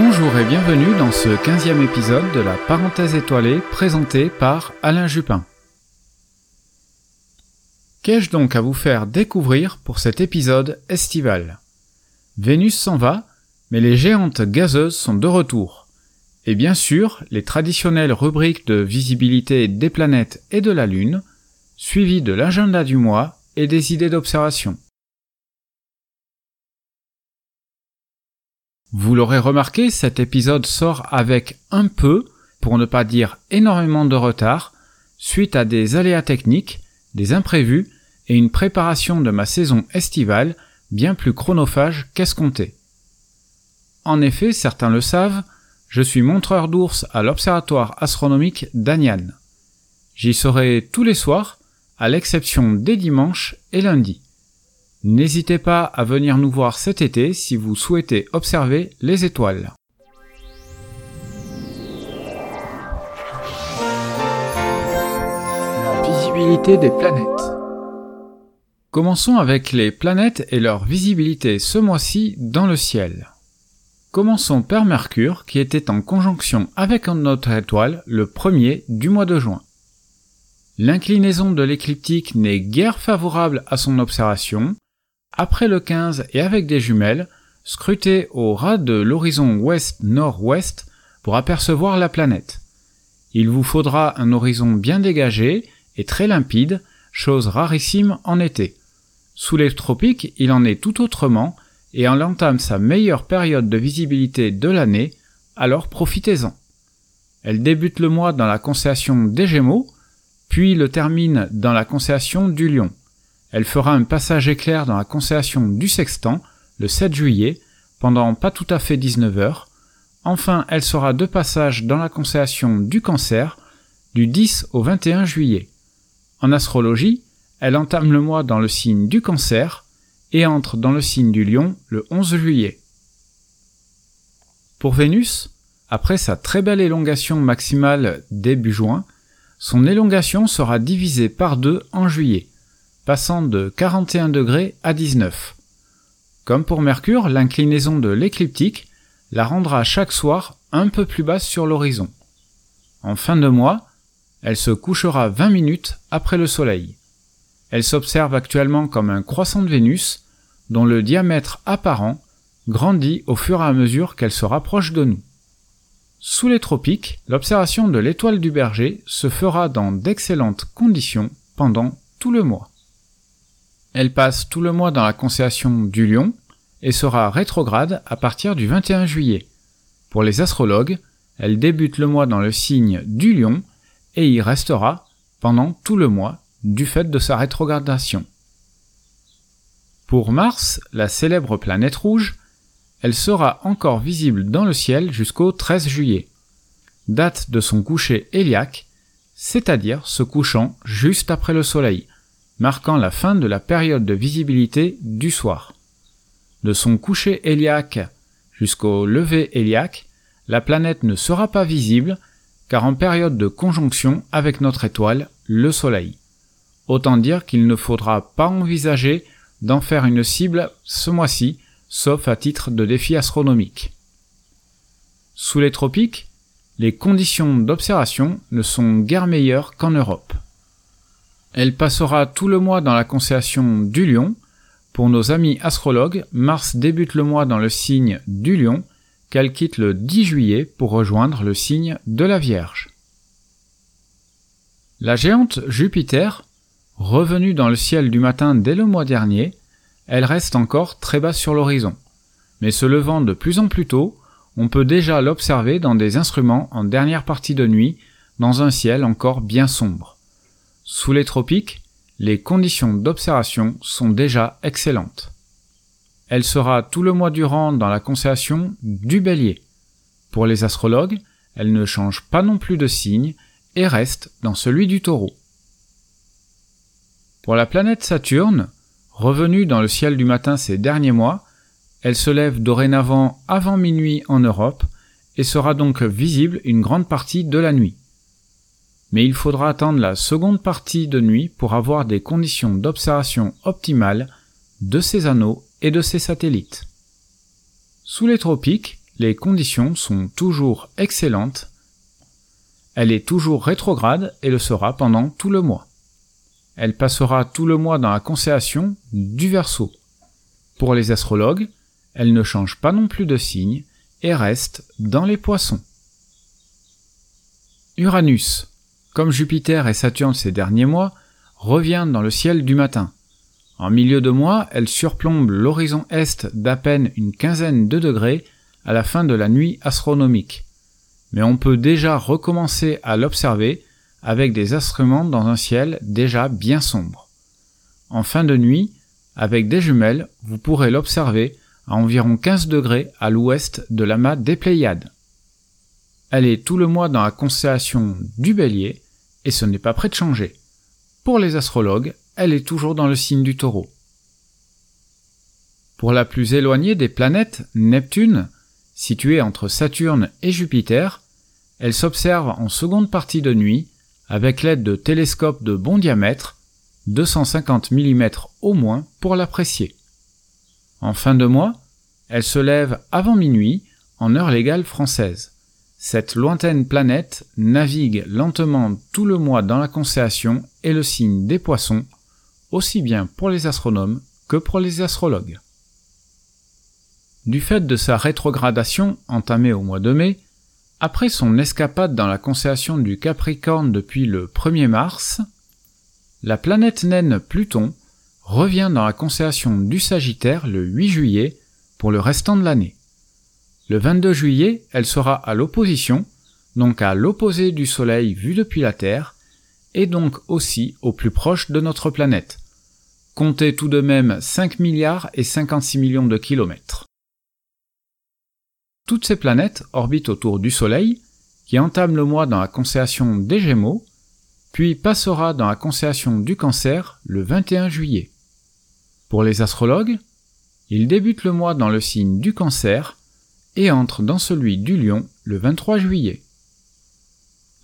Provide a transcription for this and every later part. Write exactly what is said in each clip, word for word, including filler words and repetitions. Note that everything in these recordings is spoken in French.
Bonjour et bienvenue dans ce quinzième épisode de la Parenthèse étoilée présentée par Alain Jupin. Qu'ai-je donc à vous faire découvrir pour cet épisode estival ? Vénus s'en va, mais les géantes gazeuses sont de retour. Et bien sûr, les traditionnelles rubriques de visibilité des planètes et de la Lune, suivies de l'agenda du mois et des idées d'observation. Vous l'aurez remarqué, cet épisode sort avec un peu, pour ne pas dire énormément de retard, suite à des aléas techniques, des imprévus et une préparation de ma saison estivale bien plus chronophage qu'escompté. En effet, certains le savent, je suis montreur d'ours à l'observatoire astronomique d'Agnan. J'y serai tous les soirs, à l'exception des dimanches et lundis. N'hésitez pas à venir nous voir cet été si vous souhaitez observer les étoiles. Visibilité des planètes. Commençons avec les planètes et leur visibilité ce mois-ci dans le ciel. Commençons par Mercure qui était en conjonction avec notre étoile le premier du mois de juin. L'inclinaison de l'écliptique n'est guère favorable à son observation. Après le quinze et avec des jumelles, scrutez au ras de l'horizon ouest-nord-ouest pour apercevoir la planète. Il vous faudra un horizon bien dégagé et très limpide, chose rarissime en été. Sous les tropiques, il en est tout autrement et elle entame sa meilleure période de visibilité de l'année, alors profitez-en. Elle débute le mois dans la constellation des Gémeaux, puis le termine dans la constellation du Lion. Elle fera un passage éclair dans la constellation du Sextant, le sept juillet, pendant pas tout à fait dix-neuf heures. Enfin, elle sera de passage dans la constellation du Cancer, du dix au vingt et un juillet. En astrologie, elle entame le mois dans le signe du Cancer et entre dans le signe du Lion le onze juillet. Pour Vénus, après sa très belle élongation maximale début juin, son élongation sera divisée par deux en juillet, passant de quarante et un degrés à dix-neuf. Comme pour Mercure, l'inclinaison de l'écliptique la rendra chaque soir un peu plus basse sur l'horizon. En fin de mois, elle se couchera vingt minutes après le Soleil. Elle s'observe actuellement comme un croissant de Vénus, dont le diamètre apparent grandit au fur et à mesure qu'elle se rapproche de nous. Sous les tropiques, l'observation de l'étoile du Berger se fera dans d'excellentes conditions pendant tout le mois. Elle passe tout le mois dans la constellation du Lion et sera rétrograde à partir du vingt et un juillet. Pour les astrologues, elle débute le mois dans le signe du Lion et y restera pendant tout le mois du fait de sa rétrogradation. Pour Mars, la célèbre planète rouge, elle sera encore visible dans le ciel jusqu'au treize juillet, date de son coucher héliaque, c'est-à-dire se couchant juste après le Soleil, marquant la fin de la période de visibilité du soir. De son coucher héliaque jusqu'au lever héliaque, la planète ne sera pas visible car en période de conjonction avec notre étoile, le Soleil. Autant dire qu'il ne faudra pas envisager d'en faire une cible ce mois-ci, sauf à titre de défi astronomique. Sous les tropiques, les conditions d'observation ne sont guère meilleures qu'en Europe. Elle passera tout le mois dans la constellation du Lion. Pour nos amis astrologues, Mars débute le mois dans le signe du Lion, qu'elle quitte le dix juillet pour rejoindre le signe de la Vierge. La géante Jupiter, revenue dans le ciel du matin dès le mois dernier, elle reste encore très basse sur l'horizon, mais se levant de plus en plus tôt, on peut déjà l'observer dans des instruments en dernière partie de nuit, dans un ciel encore bien sombre. Sous les tropiques, les conditions d'observation sont déjà excellentes. Elle sera tout le mois durant dans la constellation du Bélier. Pour les astrologues, elle ne change pas non plus de signe et reste dans celui du Taureau. Pour la planète Saturne, revenue dans le ciel du matin ces derniers mois, elle se lève dorénavant avant minuit en Europe et sera donc visible une grande partie de la nuit. Mais il faudra attendre la seconde partie de nuit pour avoir des conditions d'observation optimales de ses anneaux et de ses satellites. Sous les tropiques, les conditions sont toujours excellentes, elle est toujours rétrograde et le sera pendant tout le mois. Elle passera tout le mois dans la constellation du Verseau. Pour les astrologues, elle ne change pas non plus de signe et reste dans les Poissons. Uranus, comme Jupiter et Saturne ces derniers mois, revient dans le ciel du matin. En milieu de mois, elle surplombe l'horizon est d'à peine une quinzaine de degrés à la fin de la nuit astronomique. Mais on peut déjà recommencer à l'observer avec des instruments dans un ciel déjà bien sombre. En fin de nuit, avec des jumelles, vous pourrez l'observer à environ quinze degrés à l'ouest de l'amas des Pléiades. Elle est tout le mois dans la constellation du Bélier et ce n'est pas près de changer. Pour les astrologues, elle est toujours dans le signe du Taureau. Pour la plus éloignée des planètes, Neptune, située entre Saturne et Jupiter, elle s'observe en seconde partie de nuit avec l'aide de télescopes de bon diamètre, deux cent cinquante millimètres au moins pour l'apprécier. En fin de mois, elle se lève avant minuit en heure légale française. Cette lointaine planète navigue lentement tout le mois dans la constellation et le signe des Poissons, aussi bien pour les astronomes que pour les astrologues. Du fait de sa rétrogradation entamée au mois de mai, après son escapade dans la constellation du Capricorne depuis le premier mars, la planète naine Pluton revient dans la constellation du Sagittaire le huit juillet pour le restant de l'année. Le vingt-deux juillet, elle sera à l'opposition, donc à l'opposé du Soleil vu depuis la Terre, et donc aussi au plus proche de notre planète. Comptez tout de même cinq milliards et cinquante-six millions de kilomètres. Toutes ces planètes orbitent autour du Soleil, qui entame le mois dans la constellation des Gémeaux, puis passera dans la constellation du Cancer le vingt et un juillet. Pour les astrologues, ils débutent le mois dans le signe du Cancer et entrent dans celui du Lion le vingt-trois juillet.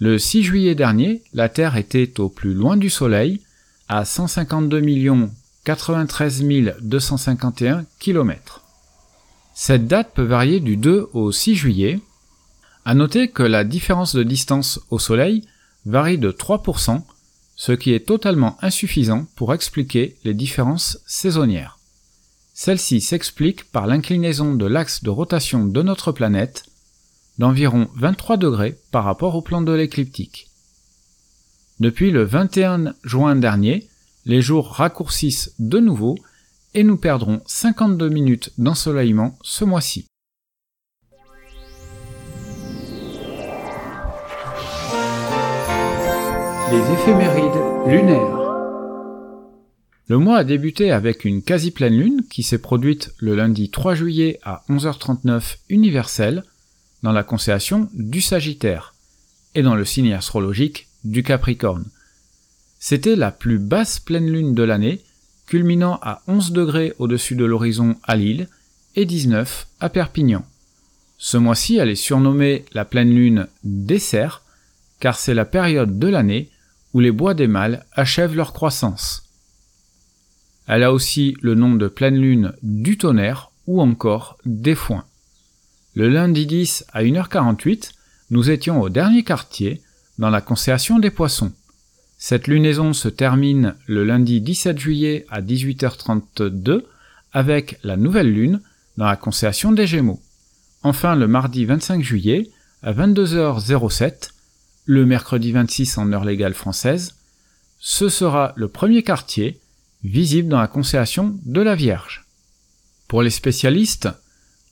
Le six juillet dernier, la Terre était au plus loin du Soleil, à cent cinquante-deux millions quatre-vingt-treize mille deux cent cinquante et un kilomètres. Cette date peut varier du deux au six juillet. À noter que la différence de distance au Soleil varie de trois pour cent, ce qui est totalement insuffisant pour expliquer les différences saisonnières. Celle-ci s'explique par l'inclinaison de l'axe de rotation de notre planète d'environ vingt-trois degrés par rapport au plan de l'écliptique. Depuis le vingt et un juin dernier, les jours raccourcissent de nouveau et nous perdrons cinquante-deux minutes d'ensoleillement ce mois-ci. Les éphémérides lunaires. Le mois a débuté avec une quasi-pleine lune qui s'est produite le lundi trois juillet à onze heures trente-neuf universelle dans la constellation du Sagittaire et dans le signe astrologique du Capricorne. C'était la plus basse pleine lune de l'année, culminant à onze degrés au-dessus de l'horizon à Lille et dix-neuf à Perpignan. Ce mois-ci, elle est surnommée la pleine lune des cerfs, car c'est la période de l'année où les bois des mâles achèvent leur croissance. Elle a aussi le nom de pleine lune du tonnerre ou encore des foins. Le lundi dix à une heure quarante-huit, nous étions au dernier quartier dans la constellation des Poissons. Cette lunaison se termine le lundi dix-sept juillet à dix-huit heures trente-deux avec la nouvelle lune dans la constellation des Gémeaux. Enfin le mardi vingt-cinq juillet à vingt-deux heures sept, le mercredi vingt-six en heure légale française, ce sera le premier quartier visible dans la constellation de la Vierge. Pour les spécialistes,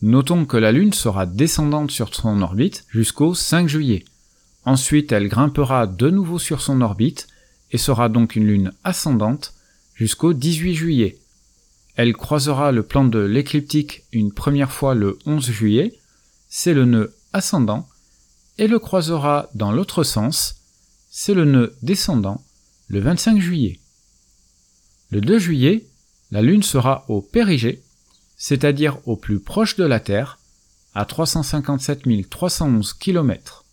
notons que la Lune sera descendante sur son orbite jusqu'au cinq juillet. Ensuite, elle grimpera de nouveau sur son orbite et sera donc une Lune ascendante jusqu'au dix-huit juillet. Elle croisera le plan de l'écliptique une première fois le onze juillet, c'est le nœud ascendant, et le croisera dans l'autre sens, c'est le nœud descendant, le vingt-cinq juillet. Le deux juillet, la Lune sera au périgée, c'est-à-dire au plus proche de la Terre, à trois cent cinquante-sept mille trois cent onze kilomètres.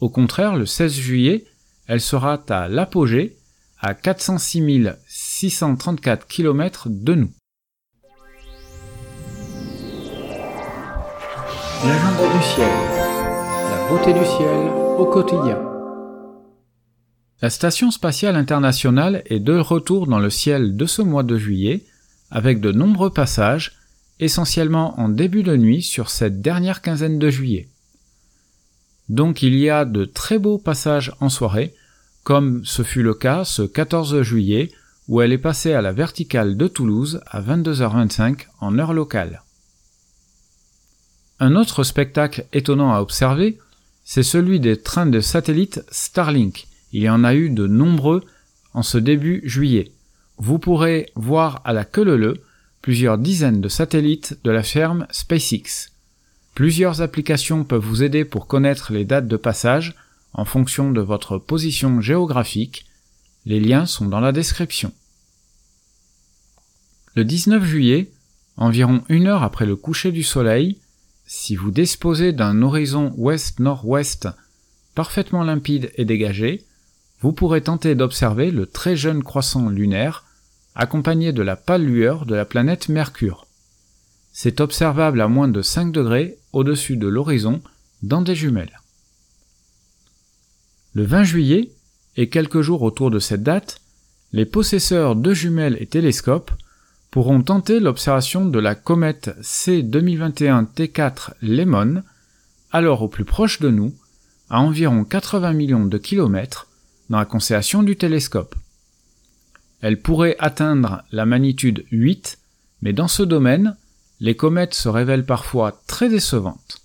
Au contraire, le seize juillet, elle sera à l'apogée, à quatre cent six mille six cent trente-quatre kilomètres de nous. L'agenda du ciel. La beauté du ciel au quotidien. La Station spatiale internationale est de retour dans le ciel de ce mois de juillet, avec de nombreux passages, essentiellement en début de nuit sur cette dernière quinzaine de juillet. Donc il y a de très beaux passages en soirée, comme ce fut le cas ce quatorze juillet, où elle est passée à la verticale de Toulouse à vingt-deux heures vingt-cinq en heure locale. Un autre spectacle étonnant à observer, c'est celui des trains de satellites Starlink. Il y en a eu de nombreux en ce début juillet. Vous pourrez voir à la queue leu leu plusieurs dizaines de satellites de la ferme SpaceX. Plusieurs applications peuvent vous aider pour connaître les dates de passage en fonction de votre position géographique. Les liens sont dans la description. Le dix-neuf juillet, environ une heure après le coucher du soleil, si vous disposez d'un horizon ouest-nord-ouest parfaitement limpide et dégagé, vous pourrez tenter d'observer le très jeune croissant lunaire, accompagné de la pâle lueur de la planète Mercure. C'est observable à moins de cinq degrés au-dessus de l'horizon dans des jumelles. Le vingt juillet, et quelques jours autour de cette date, les possesseurs de jumelles et télescopes pourront tenter l'observation de la comète C deux mille vingt et un T quatre Lemon, alors au plus proche de nous, à environ quatre-vingts millions de kilomètres dans la constellation du télescope. Elle pourrait atteindre la magnitude huit, mais dans ce domaine, les comètes se révèlent parfois très décevantes.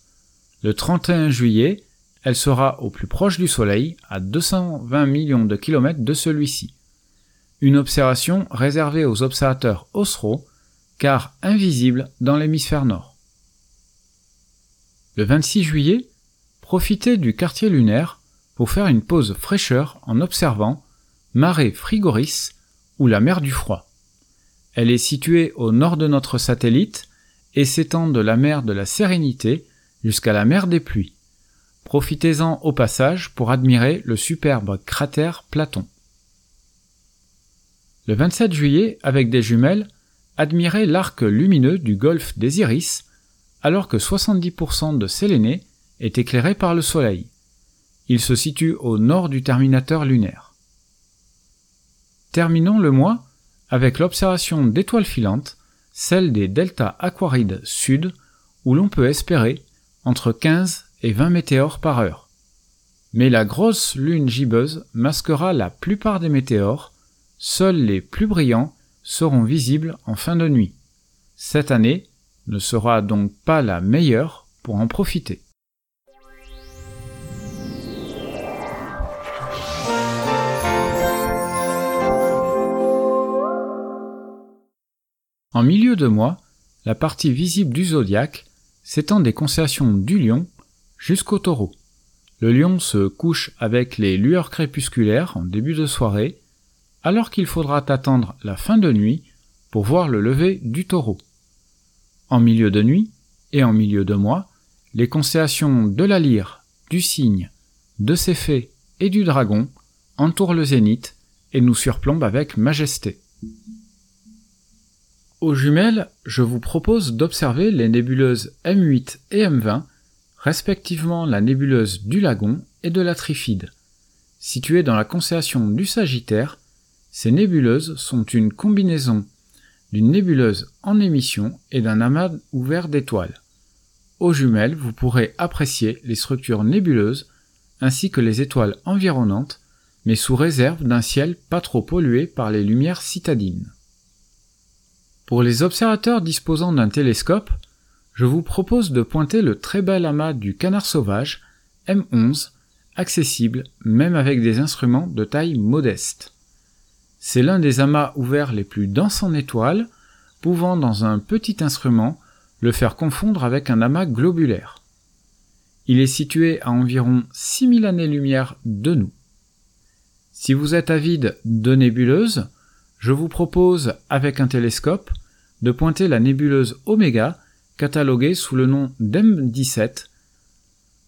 Le trente et un juillet, elle sera au plus proche du Soleil, à deux cent vingt millions de kilomètres de celui-ci. Une observation réservée aux observateurs austraux, car invisible dans l'hémisphère nord. Le vingt-six juillet, profitez du quartier lunaire pour faire une pause fraîcheur en observant marée Frigoris ou la mer du froid. Elle est située au nord de notre satellite et s'étend de la mer de la Sérénité jusqu'à la mer des pluies. Profitez-en au passage pour admirer le superbe cratère Platon. Le vingt-sept juillet, avec des jumelles, admirez l'arc lumineux du golfe des Iris, alors que soixante-dix pour cent de Séléné est éclairé par le Soleil. Il se situe au nord du terminateur lunaire. Terminons le mois avec l'observation d'étoiles filantes, celle des deltas aquarides sud, où l'on peut espérer entre quinze et vingt météores par heure. Mais la grosse lune gibbeuse masquera la plupart des météores. Seuls les plus brillants seront visibles en fin de nuit. Cette année ne sera donc pas la meilleure pour en profiter. En milieu de mois, la partie visible du zodiaque s'étend des constellations du Lion jusqu'au Taureau. Le Lion se couche avec les lueurs crépusculaires en début de soirée, alors qu'il faudra attendre la fin de nuit pour voir le lever du Taureau. En milieu de nuit et en milieu de mois, les constellations de la Lyre, du Cygne, de Céphée et du Dragon entourent le zénith et nous surplombent avec majesté. Aux jumelles, je vous propose d'observer les nébuleuses M huit et M vingt, respectivement la nébuleuse du Lagon et de la Trifide. Située dans la constellation du Sagittaire, ces nébuleuses sont une combinaison d'une nébuleuse en émission et d'un amas ouvert d'étoiles. Aux jumelles, vous pourrez apprécier les structures nébuleuses ainsi que les étoiles environnantes, mais sous réserve d'un ciel pas trop pollué par les lumières citadines. Pour les observateurs disposant d'un télescope, je vous propose de pointer le très bel amas du Canard sauvage, M onze, accessible même avec des instruments de taille modeste. C'est l'un des amas ouverts les plus denses en étoiles, pouvant dans un petit instrument le faire confondre avec un amas globulaire. Il est situé à environ six mille années-lumière de nous. Si vous êtes avide de nébuleuses, je vous propose, avec un télescope, de pointer la nébuleuse Oméga, cataloguée sous le nom d'M dix-sept.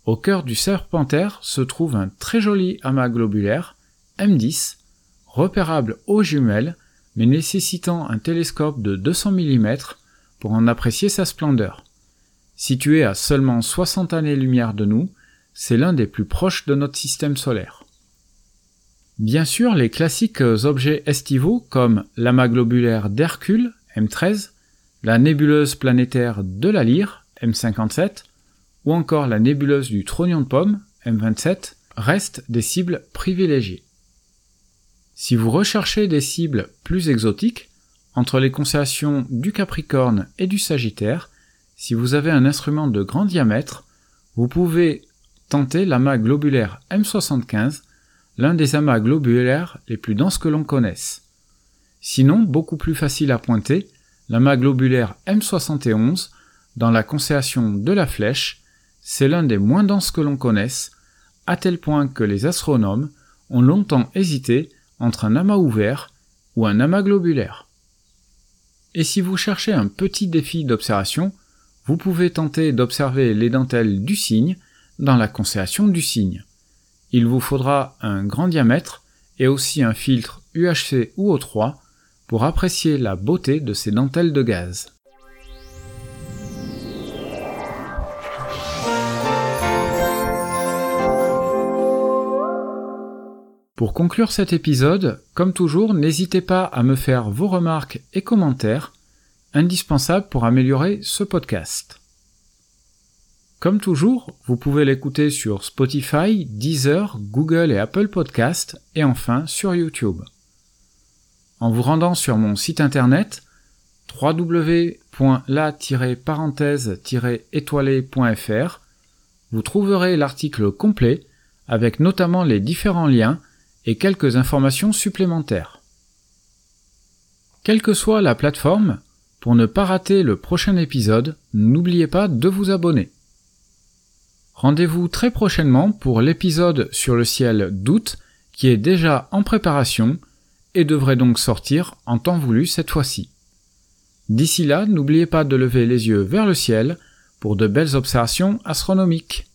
Au cœur du Serpentaire se trouve un très joli amas globulaire, M dix, repérable aux jumelles, mais nécessitant un télescope de deux cents millimètres pour en apprécier sa splendeur. Situé à seulement soixante années-lumière de nous, c'est l'un des plus proches de notre système solaire. Bien sûr, les classiques objets estivaux comme l'amas globulaire d'Hercule, M treize, la nébuleuse planétaire de la Lyre, M cinquante-sept, ou encore la nébuleuse du Trognon de Pomme, M vingt-sept, restent des cibles privilégiées. Si vous recherchez des cibles plus exotiques, entre les constellations du Capricorne et du Sagittaire, si vous avez un instrument de grand diamètre, vous pouvez tenter l'amas globulaire M soixante-quinze, l'un des amas globulaires les plus denses que l'on connaisse. Sinon, beaucoup plus facile à pointer, l'amas globulaire M soixante et onze, dans la constellation de la Flèche, c'est l'un des moins denses que l'on connaisse, à tel point que les astronomes ont longtemps hésité entre un amas ouvert ou un amas globulaire. Et si vous cherchez un petit défi d'observation, vous pouvez tenter d'observer les dentelles du Cygne dans la constellation du Cygne. Il vous faudra un grand diamètre et aussi un filtre U H C ou O trois pour apprécier la beauté de ces dentelles de gaz. Pour conclure cet épisode, comme toujours, n'hésitez pas à me faire vos remarques et commentaires, indispensables pour améliorer ce podcast. Comme toujours, vous pouvez l'écouter sur Spotify, Deezer, Google et Apple Podcasts, et enfin sur YouTube. En vous rendant sur mon site internet w w w point la tiret parenthèse tiret étoilée point f r, vous trouverez l'article complet avec notamment les différents liens et quelques informations supplémentaires. Quelle que soit la plateforme, pour ne pas rater le prochain épisode, n'oubliez pas de vous abonner. Rendez-vous très prochainement pour l'épisode sur le ciel d'août qui est déjà en préparation et devrait donc sortir en temps voulu cette fois-ci. D'ici là, n'oubliez pas de lever les yeux vers le ciel pour de belles observations astronomiques.